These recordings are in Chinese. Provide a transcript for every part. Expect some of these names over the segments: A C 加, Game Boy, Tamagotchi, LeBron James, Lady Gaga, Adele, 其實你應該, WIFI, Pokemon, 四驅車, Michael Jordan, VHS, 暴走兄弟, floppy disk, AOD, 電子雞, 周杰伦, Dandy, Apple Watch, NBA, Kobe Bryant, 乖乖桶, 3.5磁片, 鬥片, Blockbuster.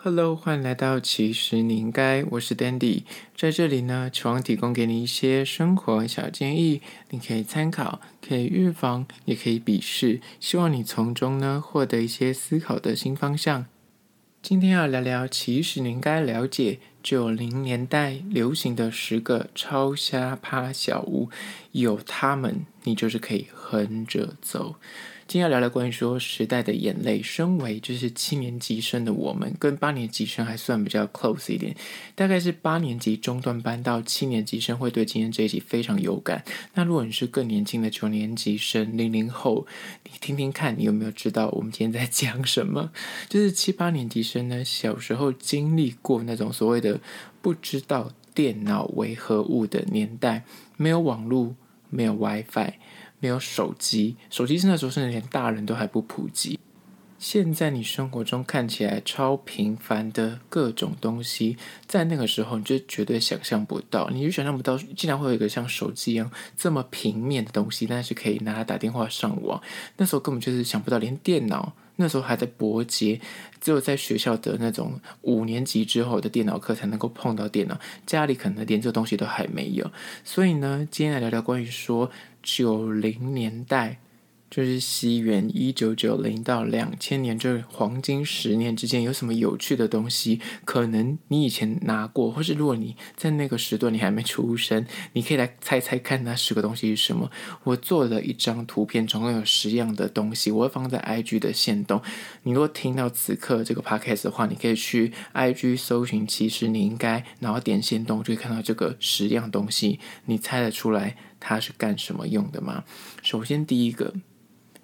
Hello， 欢迎来到其实你应该，我是 Dandy， 在这里呢，期望提供给你一些生活小建议，你可以参考，可以预防，也可以鄙视，希望你从中呢获得一些思考的新方向。今天要聊聊其实你应该了解90年代流行的10个超瞎趴小屋，有他们你就是可以横着走。今天要聊聊关于说时代的眼泪，身为就是7年级生的我们跟8年级生还算比较 close 一点，大概是8年级中段班到7年级生会对今天这一集非常有感。那如果你是更年轻的9年级生00后，你听听看你有没有知道我们今天在讲什么。就是7、8年级生呢，小时候经历过那种所谓的不知道电脑为何物的年代，没有网络，没有 WiFi，没有手机，手机那时候甚至连大人都还不普及。现在你生活中看起来超平凡的各种东西，在那个时候你就绝对想象不到，你就想象不到竟然会有一个像手机一样这么平面的东西，但是可以拿它打电话上网。那时候根本就是想不到，连电脑那时候还在薄阶，只有在学校的那种5年级之后的电脑课才能够碰到电脑，家里可能连这东西都还没有。所以呢，今天来聊聊关于说90年代，就是西元1990到2000年这黄金10年之间有什么有趣的东西，可能你以前拿过，或是如果你在那个时段你还没出生，你可以来猜猜看那10个东西是什么。我做了一张图片，总共有10样的东西，我会放在 IG 的限动。你如果听到此刻这个 podcast 的话，你可以去 IG 搜寻其实你应该，然后点限动就可以看到这个10样东西。你猜得出来它是干什么用的吗？首先第一个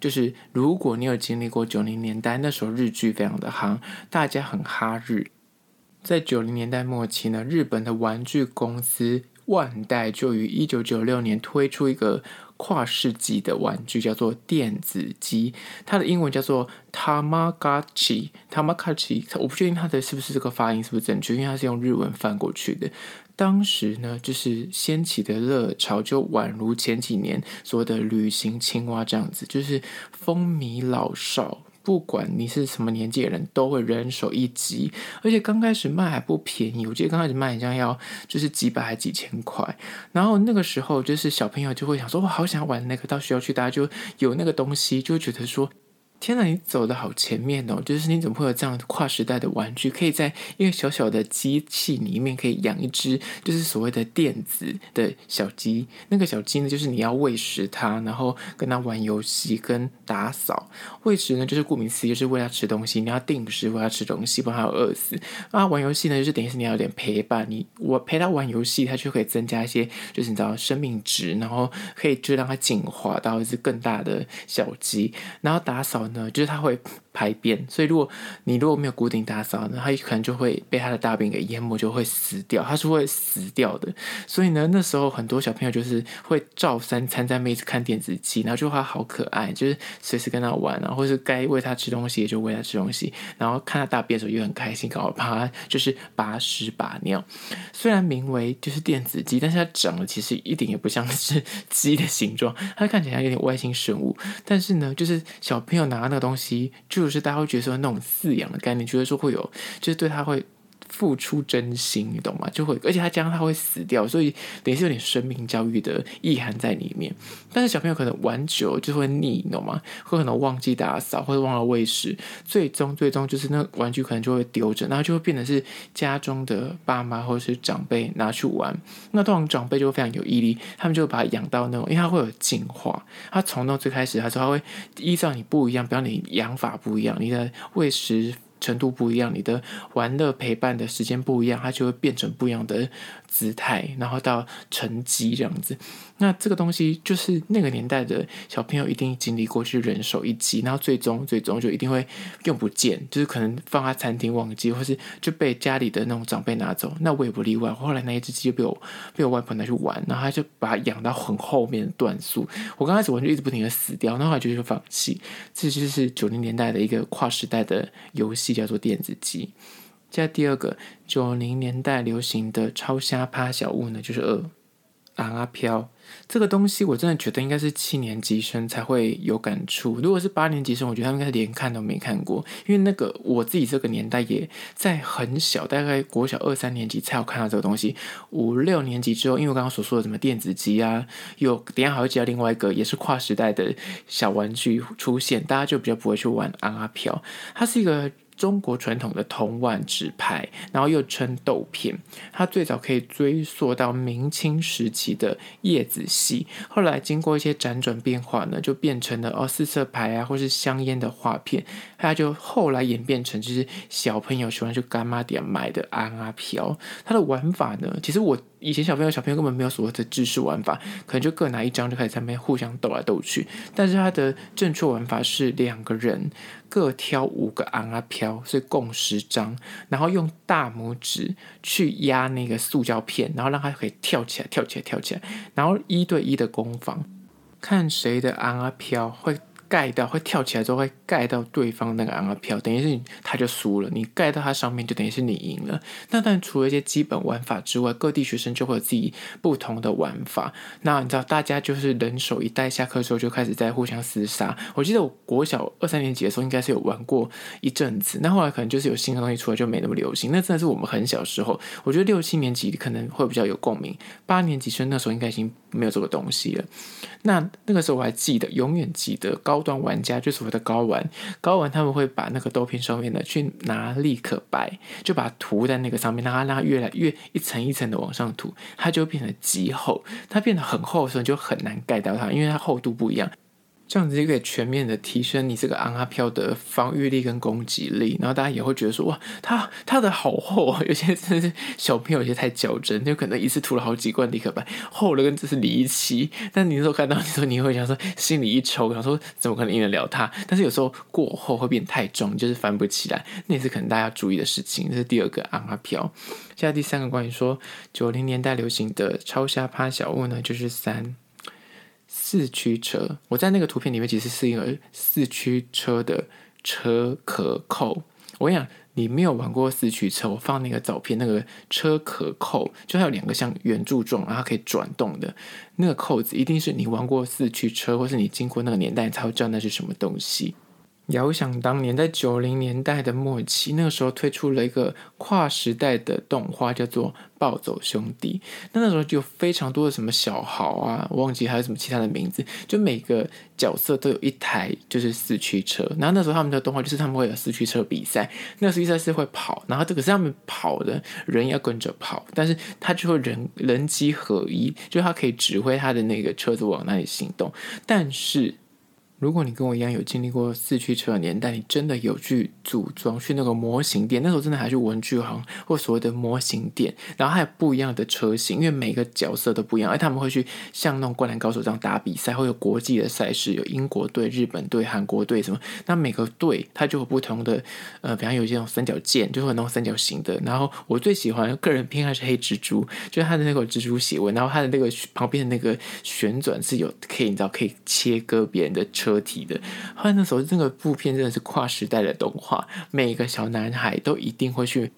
就是，如果你有经历过90年代，那时候日剧非常的夯，大家很哈日。在90年代末期呢，日本的玩具公司万代就于1996年推出一个跨世纪的玩具，叫做电子机，它的英文叫做 Tamagotchi。 我不确定它的是不是这个发音是不是正确，因为它是用日文翻过去的。当时呢，就是掀起的热潮就宛如前几年所谓的旅行青蛙这样子，就是风靡老少，不管你是什么年纪的人都会人手一集。而且刚开始卖还不便宜，我记得刚开始卖好像要就是几百还几千块。然后那个时候就是小朋友就会想说，我好想玩那个，到学校去大家就有那个东西，就会觉得说天哪，你走得好前面哦！就是你怎么会有这样跨时代的玩具，可以在一个小小的机器里面可以养一只就是所谓的电子的小鸡。那个小鸡呢，就是你要喂食它，然后跟它玩游戏跟打扫。喂食呢，就是顾名思义就是喂它吃东西，你要定时喂它吃东西，不然它会饿死。啊，玩游戏呢，就是等于是你要有点陪伴，我陪它玩游戏，它就可以增加一些就是你知道生命值，然后可以就让它进化到一只更大的小鸡。然后打扫呢，就是它会排便，所以如果没有固定打扫呢，它可能就会被它的大便给淹没，就会死掉，它是会死掉的。所以呢，那时候很多小朋友就是会照三餐在那边一直看电子机，然后就它好可爱，就是随时跟它玩，然后或是该喂它吃东西也就喂它吃东西，然后看它大便的时候也很开心，刚好怕它就是拔屎拔尿。虽然名为就是电子机，但是它长得其实一点也不像是鸡的形状，它看起来有点外星生物。但是呢，就是小朋友拿那个东西，就是大家会觉得说那种饲养的概念，觉得说会有，就是对他会付出真心，你懂吗？就会，而且他加上他会死掉，所以等于是有点生命教育的意涵在里面。但是小朋友可能玩久就会腻，你懂吗？会可能忘记打扫，或者忘了喂食，最终就是那玩具可能就会丢着，然后就会变成是家中的爸妈或者是长辈拿去玩。那通常长辈就会非常有毅力，他们就会把它养到那种，因为它会有进化，它从那最开始，它会依照你不一样，比方你养法不一样，你的喂食程度不一样，你的玩乐陪伴的时间不一样，它就会变成不一样的姿态，然后到成绩这样子。那这个东西就是那个年代的小朋友一定经历过，去人手一机，然后最终就一定会用不见，就是可能放在餐厅忘记，或是就被家里的那种长辈拿走。那我也不例外，后来那一只鸡就被我外婆拿去玩，然后他就把它养到很后面的段数。我刚开始玩就一直不停的死掉，然后就放弃。这就是90年代的一个跨时代的游戏，叫做电子鸡。接第二个90年代流行的超瞎趴小物呢，就是阿飘。这个东西我真的觉得应该是7年级生才会有感触，如果是8年级生我觉得他们应该连看都没看过，因为那个我自己这个年代也在很小，大概国小2-3年级才有看到这个东西，5-6年级之后，因为我刚刚所说的什么电子机啊，有等一下还会接到另外一个也是跨时代的小玩具出现，大家就比较不会去玩昂啊飘，它是一个中国传统的铜碗纸牌，然后又称豆片，它最早可以追溯到明清时期的叶子戏，后来经过一些辗转变化呢，就变成了四色牌啊，或是香烟的画片，它就后来演变成就是小朋友喜欢去干妈店买的安啊飘。它的玩法呢，其实我以前小朋友根本没有所谓的制式玩法，可能就各拿一张就开始在那边互相斗来斗去，但是它的正确玩法是2个人各挑5个昂啊飘，所以共10张，然后用大拇指去压那个塑胶片，然后让它可以跳起来，然后1对1的攻防，看谁的昂啊飘会盖到，会跳起来之后会盖到对方那个昂啊飘，等于是他就输了，你盖到他上面就等于是你赢了。那但除了一些基本玩法之外，各地学生就会有自己不同的玩法，那你知道大家就是人手一袋，下课之后就开始在互相厮杀。我记得我国小2-3年级的时候应该是有玩过一阵子，那后来可能就是有新的东西出来就没那么流行，那真的是我们很小时候，我觉得6-7年级可能会比较有共鸣，8年级生那时候应该已经没有这个东西了。那个时候我还记得，永远记得高端玩家就所谓的高玩，他们会把那个豆片上面的去拿立可白，就把它涂在那个上面，让它越来越一层一层的往上涂，它就变得极厚。它变得很厚的时候，你就很难盖到它，因为它厚度不一样。这样子就可以全面的提升你这个昂啊飘的防御力跟攻击力，然后大家也会觉得说，哇，它的好厚啊，有些真是小朋友有些太较真，就可能一次涂了好几罐立可白，厚的跟这是离奇。但你那时候看到，你说你会想说心里一抽，想说怎么可能赢得了它？但是有时候过厚会变太重，就是翻不起来，那也是可能大家要注意的事情。这是第2个昂啊飘。现在第3个关于说90年代流行的超瞎趴小物呢，就是4驱车，我在那个图片里面其实是一个4驱车的车壳扣。我跟你讲，你没有玩过4驱车，我放那个照片，那个车壳扣就它有2个像圆柱状，然后它可以转动的那个扣子，一定是你玩过4驱车或是你经过那个年代你才会知道那是什么东西。遥想当年，在90年代的末期，那个时候推出了一个跨时代的动画，叫做暴走兄弟。那时候就有非常多的什么小豪啊，我忘记还有什么其他的名字，就每个角色都有一台就是4驱车。然后那时候他们的动画就是他们会有4驱车比赛，那4驱车是会跑，然后这个是他们跑的人要跟着跑，但是他就会人机合一，就他可以指挥他的那个车子往哪里行动。但是如果你跟我一样有经历过4驱车的年代，你真的有去组装，去那个模型店，那时候真的还去文具行或所谓的模型店，然后还有不一样的车型，因为每个角色都不一样，而他们会去像那种灌篮高手这样打比赛，会有国际的赛事，有英国队、日本队、韩国队什么，那每个队它就有不同的比方有一些那种三角剑，就会有那种三角形的，然后我最喜欢个人偏爱是黑蜘蛛，就是它的那个蜘蛛斜纹，然后它的那个旁边的那个旋转是有可以你知道可以切割别人的车体的。后来那时候这个部片真的是跨时代的动画，每个小男孩都一定会去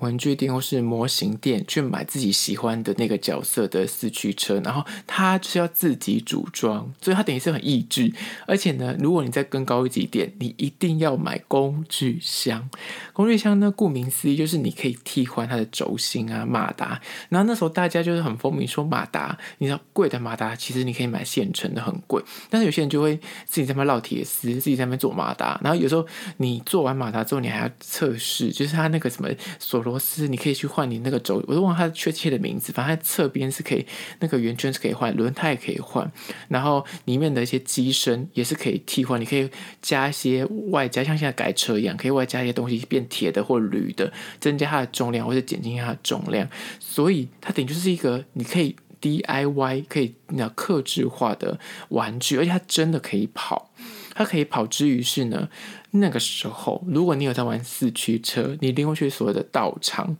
文具店或是模型店去买自己喜欢的那个角色的4驱车，然后他就是要自己组装，所以他等于是很益智。而且呢，如果你在更高一级点，你一定要买工具箱。工具箱呢，顾名思义就是你可以替换它的轴心啊、马达。然后那时候大家就是很风靡说马达，你知道贵的马达其实你可以买现成的，很贵。但是有些人就会自己在那边烙铁丝，自己在那边做马达。然后有时候你做完马达之后，你还要测试，就是它那个什么所罗螺丝你可以去换你那个轴，我都忘了它确切的名字，反正它侧边是可以，那个圆圈是可以换，轮胎也可以换，然后里面的一些机身也是可以替换，你可以加一些外加，像现在改车一样，可以外加一些东西变铁的或铝的，增加它的重量或者减轻它的重量，所以它等于就是一个你可以 DIY 可以客制化的玩具，而且它真的可以跑。它可以跑之余是呢，那个时候如果你有在玩4驱车，你一定会去所谓的道场。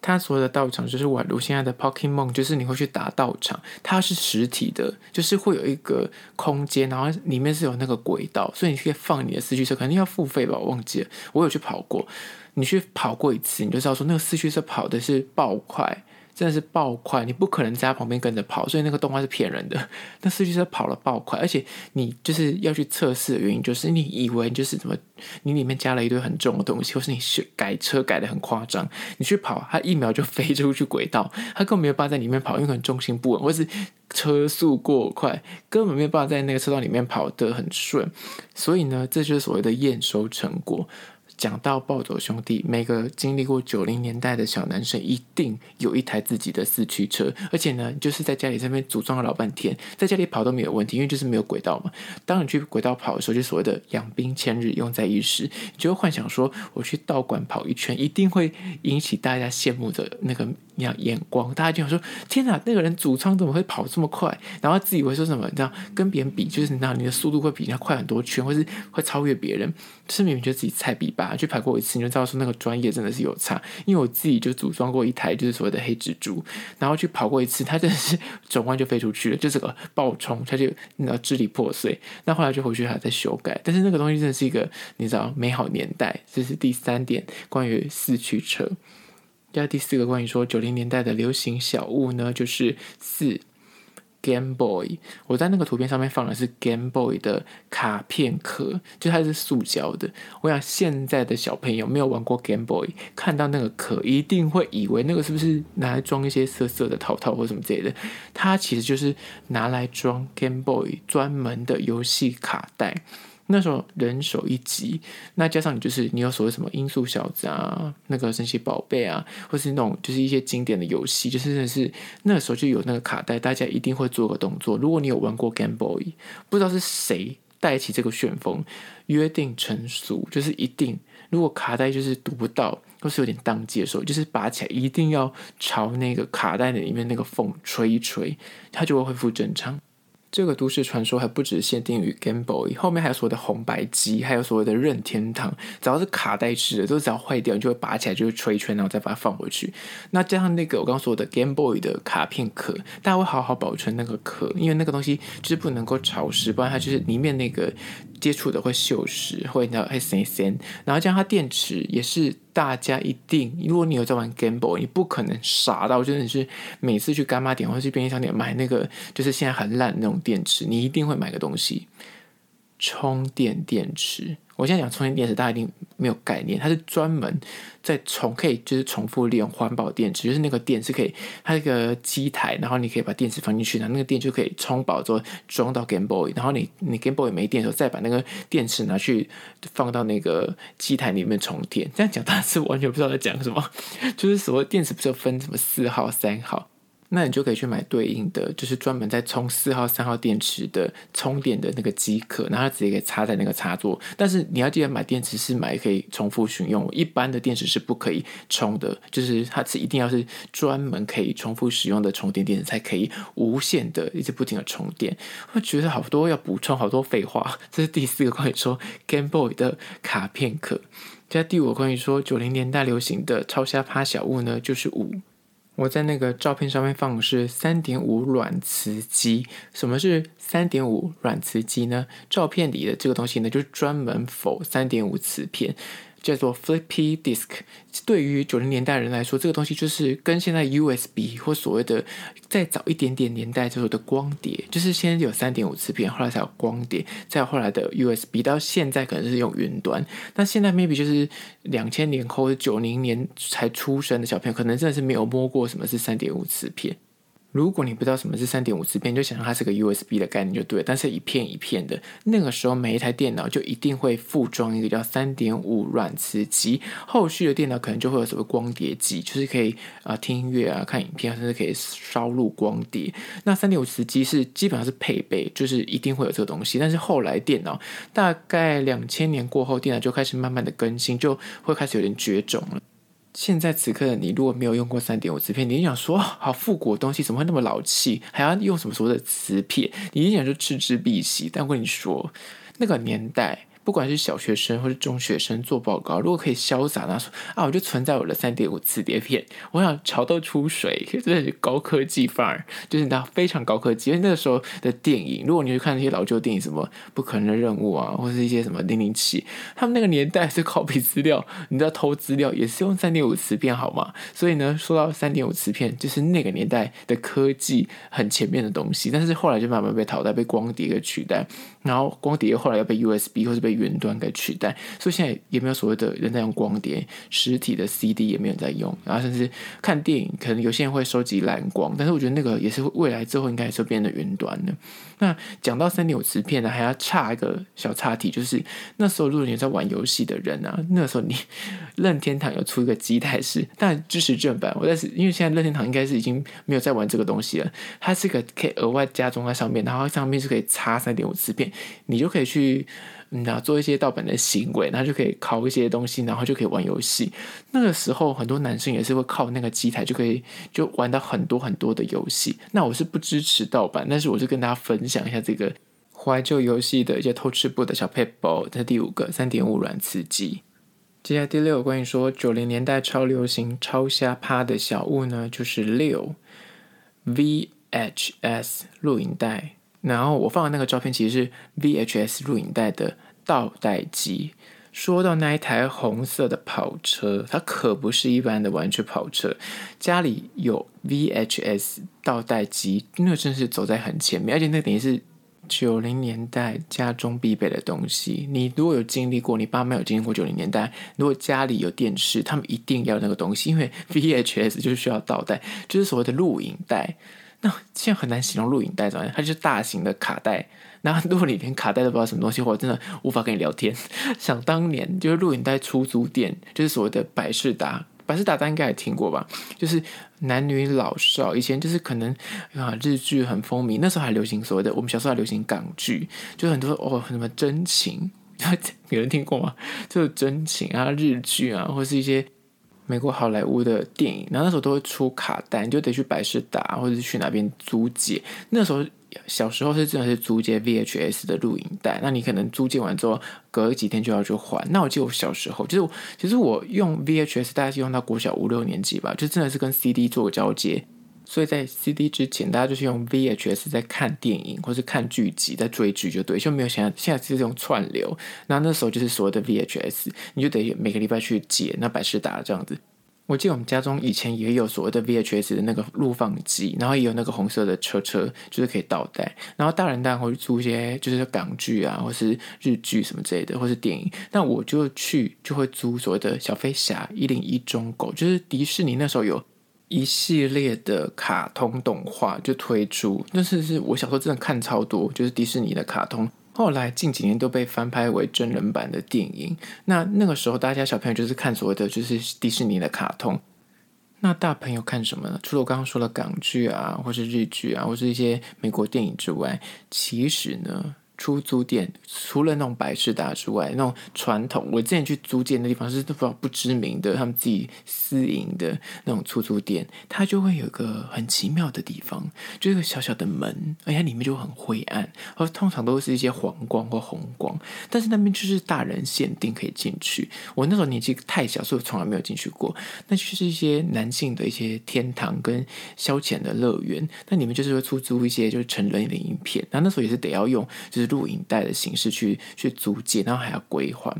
它所谓的道场就是宛如现在的 Pokemon， 就是你会去打道场，它是实体的，就是会有一个空间，然后里面是有那个轨道，所以你可以放你的4驱车，肯定要付费吧，我忘记了，我有去跑过。你去跑过一次，你就知道说那个4驱车跑的是爆快，真的是爆快，你不可能在他旁边跟着跑，所以那个动画是骗人的。那四驱车跑了爆快，而且你就是要去测试的原因就是你以为就是怎么你里面加了一堆很重的东西，或是你改车改得很夸张，你去跑它一秒就飞出去轨道，它根本没有办法在里面跑，因为可能重心不稳，或是车速过快，根本没有办法在那个车道里面跑得很顺。所以呢，这就是所谓的验收成果。讲到暴走兄弟，每个经历过90年代的小男生一定有一台自己的四驱车，而且呢就是在家里这边组装了老半天，在家里跑都没有问题，因为就是没有轨道嘛。当你去轨道跑的时候，就所谓的养兵千日用在一时，你就会幻想说我去道馆跑一圈一定会引起大家羡慕的那个眼光，大家就想说天哪，那个人主创怎么会跑这么快，然后自以为说什么你知道跟别人比就是你的速度会比人家快很多圈，或是会超越别人，就是明明觉得自己菜比吧。去排过一次你就知道说那个专业真的是有差，因为我自己就组装过一台就是所谓的黑蜘蛛，然后去跑过一次它真的是转弯就飞出去了，就这个爆冲它就支离破碎，那后来就回去还在修改。但是那个东西真的是一个你知道美好年代。这是第三点关于四驱车。第四个关于说90年代的流行小物呢，就是Game Boy。 我在那个图片上面放的是 Game Boy 的卡片壳，就它是塑胶的。我想现在的小朋友没有玩过 Game Boy， 看到那个壳一定会以为那个是不是拿来装一些色色的套套或什么之类的，它其实就是拿来装 Game Boy 专门的游戏卡带。那时候人手一集，那加上你就是你有所谓什么音速小子啊，那个神奇宝贝啊，或是那种就是一些经典的游戏，就是真的是那时候就有那个卡带，大家一定会做个动作。如果你有玩过 Game Boy， 不知道是谁带起这个旋风，约定成俗，就是一定如果卡带就是读不到或是有点当机的时候，就是拔起来一定要朝那个卡带里面那个缝吹一吹，它就会恢复正常。这个都市传说还不只限定于 Game Boy， 后面还有所谓的红白机，还有所谓的任天堂，只要是卡带式的，都只要坏掉，你就会拔起来，就会吹一圈，然后再把它放回去。那加上那个我刚刚说的 Game Boy 的卡片壳，大家会好好保存那个壳，因为那个东西就是不能够潮湿，不然它就是里面那个接触的会锈蚀，会生锈。然后加上它电池也是。大家一定，如果你有在玩 Game Boy， 你不可能傻到就是你是每次去干妈点或是便利商店买那个就是现在很烂的那种电池，你一定会买个东西，充电电池。我现在讲充电电池，大家一定没有概念，它是专门在可以就是重复利用环保电池，就是那个电是可以，它那个机台，然后你可以把电池放进去，然后那个电就可以充饱之后装到 Game Boy， 然后你 Game Boy 没电的时候，再把那个电池拿去放到那个机台里面充电。这样讲大家是完全不知道在讲什么，就是所谓电池不是分什么4号3号，那你就可以去买对应的，就是专门在充4号3号电池的充电的那个机壳，然后它直接可以插在那个插座。但是你要记得买电池是买可以重复使用，一般的电池是不可以充的，就是它是一定要是专门可以重复使用的充电电池才可以无限的一直不停的充电。我觉得好多要补充，好多废话。这是第四个关于说 Game Boy 的卡片壳。接下来第五个关于说90年代流行的超瞎趴小物呢，就是5。我在那个照片上面放的是 3.5 软磁机。什么是 3.5 软磁机呢？照片里的这个东西呢，就是专门 for 3.5 磁片，叫做 floppy disk。 对于90年代人来说，这个东西就是跟现在 USB 或所谓的再早一点点年代叫做的光碟，就是先有 3.5 磁片，后来才有光碟，再有后来的 USB， 到现在可能是用云端。那现在 maybe 就是2000年后90年才出生的小朋友，可能真的是没有摸过什么是 3.5 磁片。如果你不知道什么是 3.5 磁片，就想象它是个 USB 的概念就对了，但是一片一片的。那个时候每一台电脑就一定会附装一个叫 3.5 软磁机，后续的电脑可能就会有所谓光碟机，就是可以听音乐啊、看影片，甚至可以烧录光碟。那 3.5 磁机是基本上是配备，就是一定会有这个东西。但是后来电脑大概2000年过后，电脑就开始慢慢的更新，就会开始有点绝种了。现在此刻的你，如果没有用过 3.5 磁片，你一想说好复古的东西怎么会那么老气，还要用什么所谓的磁片，你一想就嗤之以鼻。但我跟你说，那个年代不管是小学生或是中学生做报告，如果可以潇洒拿出啊，我就存在我的 3.5 磁碟片，我想潮到出水，真的是高科技范儿，就是那非常高科技。因为那个时候的电影，如果你去看那些老旧电影，什么不可能的任务啊，或是一些什么007，他们那个年代是 copy 资料，你知道偷资料也是用 3.5 磁片好吗？所以呢，说到 3.5 磁片，就是那个年代的科技很前面的东西，但是后来就慢慢被淘汰，被光碟给取代，然后光碟后来又被 USB 或是被云端给取代，所以现在也没有所谓的人在用光碟，实体的 CD 也没有人在用，然后甚至看电影可能有些人会收集蓝光，但是我觉得那个也是未来之后应该是变得云端的。那讲到 3.5 磁片呢，还要插一个小插题，就是那时候如果你在玩游戏的人啊，那时候你任天堂有出一个机台式，但支持正版，但是因为现在任天堂应该是已经没有在玩这个东西了，它是个可以额外加装在上面，然后上面是可以插 3.5 磁片，你就可以去做一些盗版的行为，然后就可以拷一些东西，然后就可以玩游戏。那个时候很多男生也是会靠那个机台就可以就玩到很多很多的游戏。那我是不支持盗版，但是我就跟大家分享一下这个怀旧游戏的一些偷吃步的小撇步。这是第五个 3.5 软磁机。接下来第六，关于说90年代超流行超瞎趴的小物呢，就是6 VHS 录影带。然后我放的那个照片其实是 VHS 录影带的倒带机。说到那一台红色的跑车，它可不是一般的玩具跑车，家里有 VHS 倒带机，那个真是走在很前面，而且那等于是90年代家中必备的东西。你如果有经历过，你爸妈有经历过90年代，如果家里有电视，他们一定要那个东西，因为 VHS 就是需要倒带，就是所谓的录影带。那现在很难形容录影带怎么样，它就是大型的卡带。那如果你连卡带都不知道什么东西，我真的无法跟你聊天。想当年就是录影带出租店，就是所谓的百事达。百事达大家应该也听过吧，就是男女老少，以前就是可能日剧很风靡，那时候还流行所谓的，我们小时候还流行港剧，就很多什么真情，有人听过吗？就是真情啊，日剧啊，或是一些美国好莱坞的电影，然后那时候都会出卡带，你就得去百事达或者去哪边租借。那时候小时候是真的是租借 VHS 的录影带，那你可能租借完之后隔几天就要去还。那我记得我小时候就是其实我用 VHS 大概是用到国小5-6年级吧，就真的是跟 CD 做交接，所以在 CD 之前大家就是用 VHS 在看电影或是看剧集，在追剧就对，就没有现在是这种串流。那那时候就是所谓的 VHS， 你就得每个礼拜去借那百事达这样子。我记得我们家中以前也有所谓的 VHS 的那个录放机，然后也有那个红色的车就是可以倒带。然后大人当然会租一些就是港剧啊或是日剧什么之类的，或是电影。那我就会租所谓的小飞侠、101忠狗，就是迪士尼那时候有一系列的卡通动画就推出，但是我小时候真的看超多，就是迪士尼的卡通，后来近几年都被翻拍为真人版的电影。那个时候大家小朋友就是看所谓的就是迪士尼的卡通，那大朋友看什么呢？除了我刚刚说的港剧啊或是日剧啊或是一些美国电影之外，其实呢出租店除了那种百事达之外，那种传统我之前去租借的地方是不知名的他们自己私营的那种出租店，它就会有一个很奇妙的地方，就是一个小小的门，而且它里面就很灰暗，而通常都是一些黄光或红光，但是那边就是大人限定可以进去。我那时候年纪太小，所以我从来没有进去过。那就是一些男性的一些天堂跟消遣的乐园，那里面就是会出租一些就是成人的影片，那时候也是得要用就是录影带的形式去租借，然后还要归还。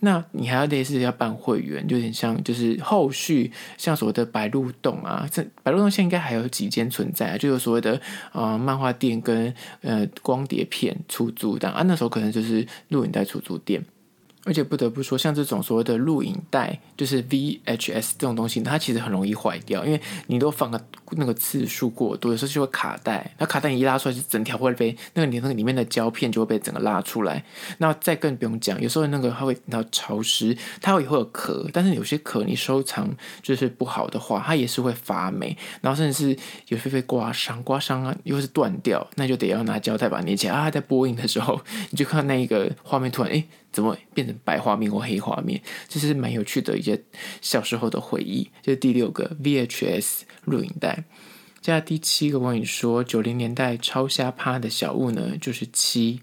那你还要类似要办会员，就有点像就是后续像所谓的白鹿洞啊，白鹿洞现在应该还有几间存在啊，就有所谓的漫画店跟光碟片出租档啊，那时候可能就是录影带出租店。而且不得不说，像这种所谓的录影带，就是 VHS 这种东西，它其实很容易坏掉，因为你都放那个次数过多，有时候就会卡带。那卡带一拉出来，就整条会被那个里面的胶片就会被整个拉出来。那再更不用讲，有时候那个它会潮湿，它也会有壳，但是有些壳你收藏就是不好的话，它也是会发霉，然后甚至是有些被刮伤啊，又是断掉，那就得要拿胶带把它粘起来啊。在播映的时候，你就看到那一个画面突然怎么变成白画面或黑画面，这是蛮有趣的一些小时候的回忆。这是第六个 VHS 录影带。接下来第7个，我跟你说90年代超瞎趴的小物呢，就是7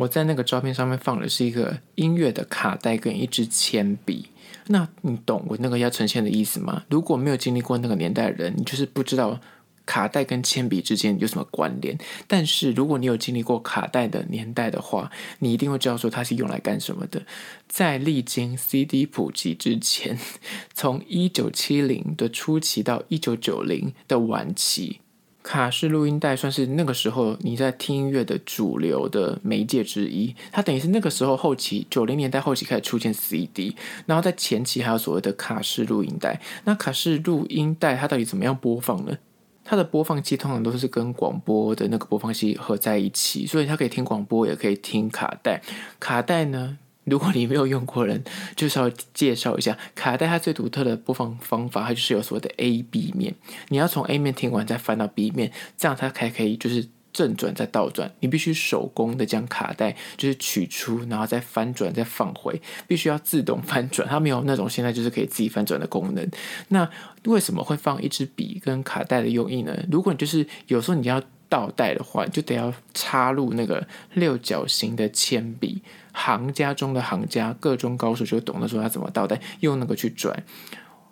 我在那个照片上面放的是一个音乐的卡带跟一支铅笔。那你懂我那个要呈现的意思吗？如果没有经历过那个年代的人，你就是不知道卡带跟铅笔之间有什么关联。但是如果你有经历过卡带的年代的话，你一定会知道说它是用来干什么的。在历经 CD 普及之前，从1970的初期到1990的晚期，卡式录音带算是那个时候你在听音乐的主流的媒介之一。它等于是那个时候后期90年代后期开始出现 CD， 然后在前期还有所谓的卡式录音带。那卡式录音带它到底怎么样播放呢？它的播放器通常都是跟广播的那个播放器合在一起，所以它可以听广播也可以听卡带。卡带呢，如果你没有用过人，就稍微介绍一下卡带。它最独特的播放方法，它就是有所谓的 A-B 面，你要从 A 面听完再翻到 B 面，这样它才可以就是正转再倒转。你必须手工的将卡带就是取出，然后再翻转再放回，必须要自动翻转，它没有那种现在就是可以自己翻转的功能。那为什么会放一支笔跟卡带的用意呢？如果你就是有时候你要倒带的话，你就得要插入那个六角形的铅笔，行家中的行家，各中高手就懂得说他怎么倒带，用那个去转。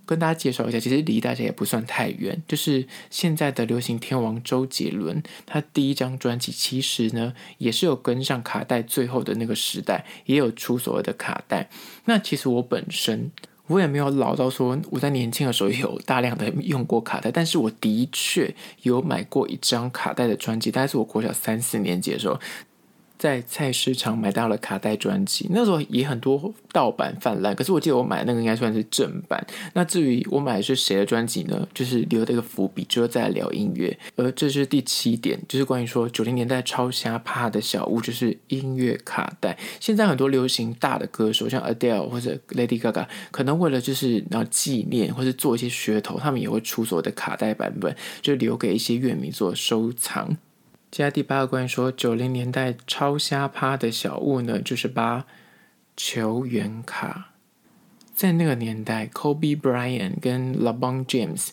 跟大家介绍一下，其实离大家也不算太远，就是现在的流行天王周杰伦，他第一张专辑其实呢也是有跟上卡带最后的那个时代，也有出所谓的卡带。那其实我本身我也没有老到说我在年轻的时候有大量的用过卡带，但是我的确有买过一张卡带的专辑，大概是我国小3、4年级的时候，在菜市场买到了卡带专辑。那时候也很多盗版泛滥，可是我记得我买的那个应该算是正版。那至于我买的是谁的专辑呢，就是留这个伏笔，之后再来聊音乐。而这是第7点，就是关于说90年代超瞎怕的小物，就是音乐卡带。现在很多流行大的歌手，像 Adele 或者 Lady Gaga， 可能为了就是然后纪念或是做一些噱头，他们也会出所谓的卡带版本，就留给一些乐迷做收藏。接下来第8个关于说90年代超瞎趴的小物呢，就是8球员卡。在那个年代 Kobe Bryant 跟 LeBron James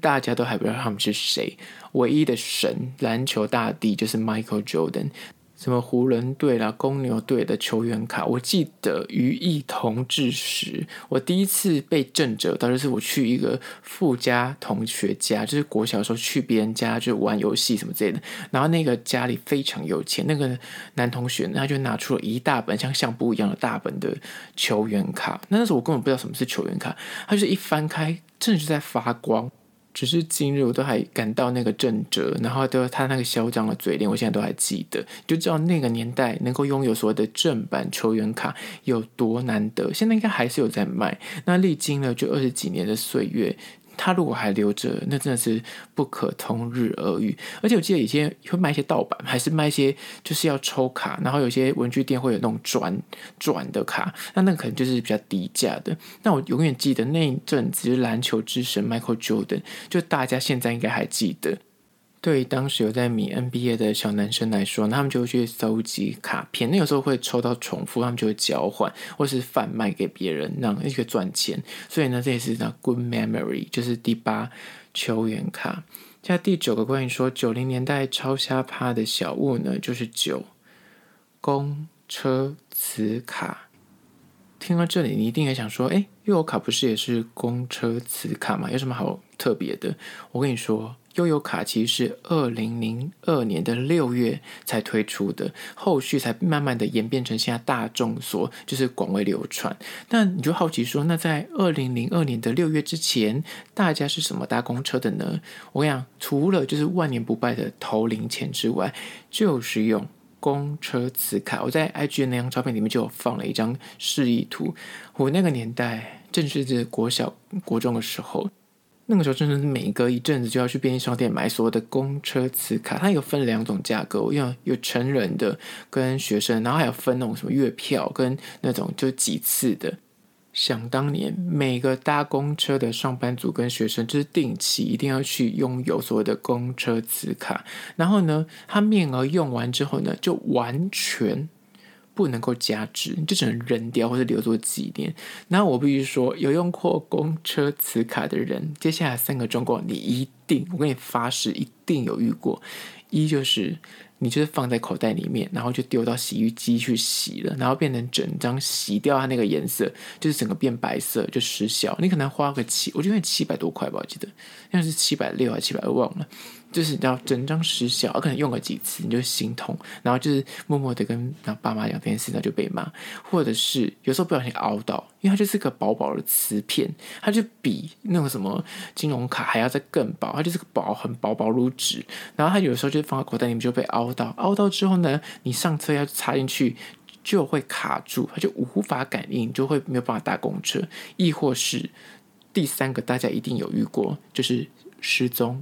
大家都还不知道他们是谁，唯一的神篮球大帝就是 Michael Jordan， 什么湖人队啦、公牛队的球员卡。我记得于毅同志时，我第一次被震折到，就是我去一个富家同学家，就是国小的时候去别人家就玩游戏什么之类的，然后那个家里非常有钱，那个男同学他就拿出了一大本像相簿一样的大本的球员卡。那时候我根本不知道什么是球员卡，他就是一翻开真的就在发光，只是今日我都还感到那个震折，然后都他那个嚣张的嘴脸我现在都还记得，就知道那个年代能够拥有所谓的正版球员卡有多难得。现在应该还是有在卖，那历经了就20几年的岁月，他如果还留着，那真的是不可通日而语。而且我记得以前会卖一些盗版，还是卖一些就是要抽卡，然后有些文具店会有那种转的卡，那可能就是比较低价的。那我永远记得那一阵子篮球之神 Michael Jordan， 就大家现在应该还记得。对于当时有在迷 NBA 的小男生来说，他们就会去搜集卡片，那有时候会抽到重复，他们就会交换或是贩卖给别人，让一个赚钱。所以呢，这也是 good memory， 就是第8球员卡。接下来第9个关于说90年代超瞎趴的小物呢，就是9公车磁卡。听到这里你一定也想说，悠游卡不是也是公车磁卡吗？有什么好特别的？我跟你说，悠游卡其实是2002年的6月才推出的，后续才慢慢的演变成现在大众所就是广为流传。那你就好奇说，那在2002年的6月之前，大家是什么搭公车的呢？我跟你讲，除了就是万年不败的投零钱之外，就是用公车磁卡。我在 IG 的那张照片里面就有放了一张示意图，我那个年代正是国小国中的时候，那个时候真的是每隔一阵子就要去便利商店买所有的公车磁卡。它有分2种价格，有成人的跟学生，然后还有分那种什么月票跟那种就几次的。想当年每个搭公车的上班族跟学生，就是定期一定要去拥有所谓的公车磁卡，然后呢它面额用完之后呢，就完全不能够加值，就只能扔掉或是留作纪念。那我必须说，有用过公车磁卡的人，接下来3个状况你一定，我跟你发誓一定有遇过。一就是你就是放在口袋里面，然后就丢到洗衣机去洗了，然后变成整张洗掉它那个颜色，就是整个变白色，就失效。你可能花个我觉得700多块吧，我记得那是760还是720忘了，就是然后整张失效，可能用了几次你就心痛，然后就是默默的跟爸妈讲这件事，然后就被骂，或者是有时候不小心凹到，因为它就是个薄薄的磁片，它就比那种什么金融卡还要再更薄，它就是个很薄如纸，然后它有时候就放在口袋里面就被凹到之后呢，你上车要插进去就会卡住，它就无法感应，就会没有办法搭公车，亦或是第三个大家一定有遇过，就是失踪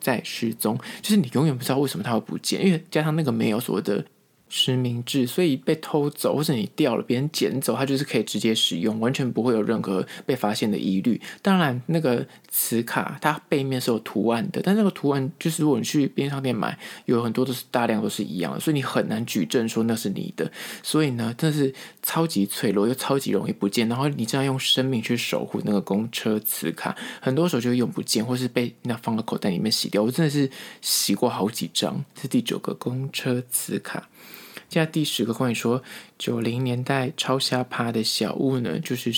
再失踪，就是你永远不知道为什么它会不见，因为加上那个没有所谓的实名制，所以被偷走或者你掉了别人捡走，它就是可以直接使用，完全不会有任何被发现的疑虑。当然那个磁卡它背面是有图案的，但那个图案就是如果你去便利商店买，有很多都是大量都是一样的，所以你很难举证说那是你的，所以呢真的是超级脆弱又超级容易不见，然后你这样用生命去守护那个公车磁卡，很多时候就用不见或是被那放到口袋里面洗掉。我真的是洗过好几张，是第9个公车磁卡。现在第10个关于说90年代超瞎趴的小物呢，就是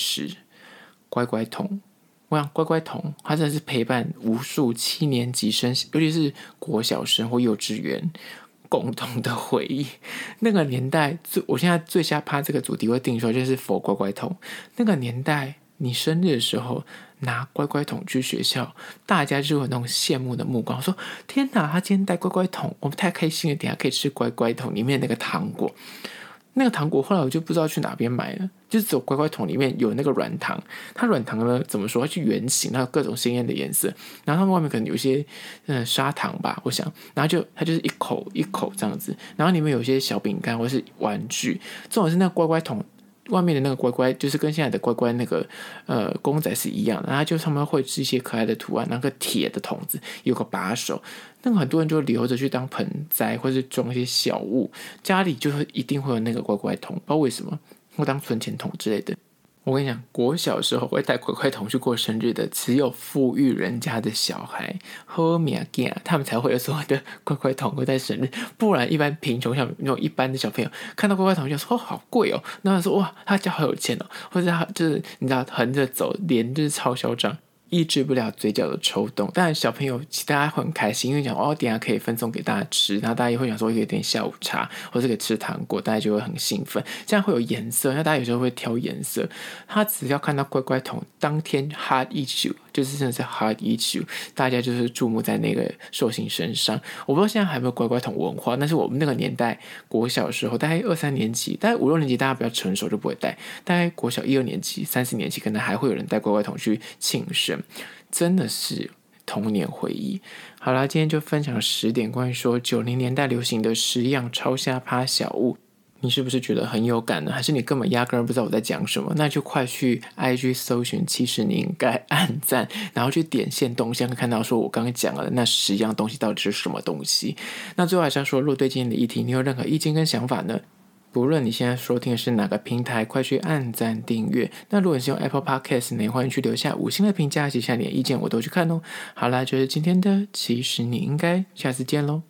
乖乖桶。我想乖乖桶它真的是陪伴无数7年级生，尤其是国小生或幼稚园共同的回忆。那个年代，我现在最瞎趴这个主题会定出来就是佛乖乖桶。那个年代你生日的时候拿乖乖桶去学校，大家就有那种羡慕的目光，说天哪，他今天带乖乖桶，我们太开心了，等一下可以吃乖乖桶里面那个糖果。那个糖果后来我就不知道去哪边买了，就只有乖乖桶里面有那个软糖，它软糖呢怎么说，它是圆形，它有各种鲜艳的颜色，然后它外面可能有一些砂糖吧我想，然后就它就是一口一口这样子，然后里面有一些小饼干或是玩具。重点是那个乖乖桶外面的那个乖乖就是跟现在的乖乖那个公仔是一样的，然后就上面绘制一些可爱的图案，那个铁的桶子有个把手，那个很多人就留着去当盆栽或是装一些小物，家里就一定会有那个乖乖桶，不知道为什么，或当存钱桶之类的。我跟你讲，国小时候会带乖乖桶去过生日的，只有富裕人家的小孩好命囝，他们才会有所谓的乖乖桶会带生日，不然一般贫穷像那种一般的小朋友看到乖乖桶就说哦好贵哦，然后说哇他家好有钱哦，或者他就是你知道横着走，脸就是超嚣张，抑制不了嘴角的抽动。当然小朋友其实大家会很开心，因为讲哦等一下可以分送给大家吃，然后大家也会想说有点下午茶或者可以吃糖果，大家就会很兴奋，这样会有颜色，那大家有时候会挑颜色。他只要看到乖乖桶当天 hard issue， 就是真的是 hard issue， 大家就是注目在那个寿星身上。我不知道现在还有没有乖乖桶文化，但是我们那个年代国小的时候大概2-3年级，大概5-6年级大家比较成熟就不会带，大概国小1-2年级3-4年级可能还会有人带乖乖桶去庆生，真的是童年回忆。好啦，今天就分享10点关于说90年代流行的10样超瞎趴小物，你是不是觉得很有感呢？还是你根本压根不知道我在讲什么？那就快去 IG 搜寻其实你应该按赞，然后去点线动向看到说我刚刚讲了那10样东西到底是什么东西。那最后还是要说，若对今天的议题你有任何意见跟想法呢，不论你现在收听的是哪个平台，快去按赞订阅。那如果你是用 Apple Podcast 呢，欢迎去留下5星的评价，写下你的意见，我都去看哦。好啦，就是今天的其实你应该，下次见咯。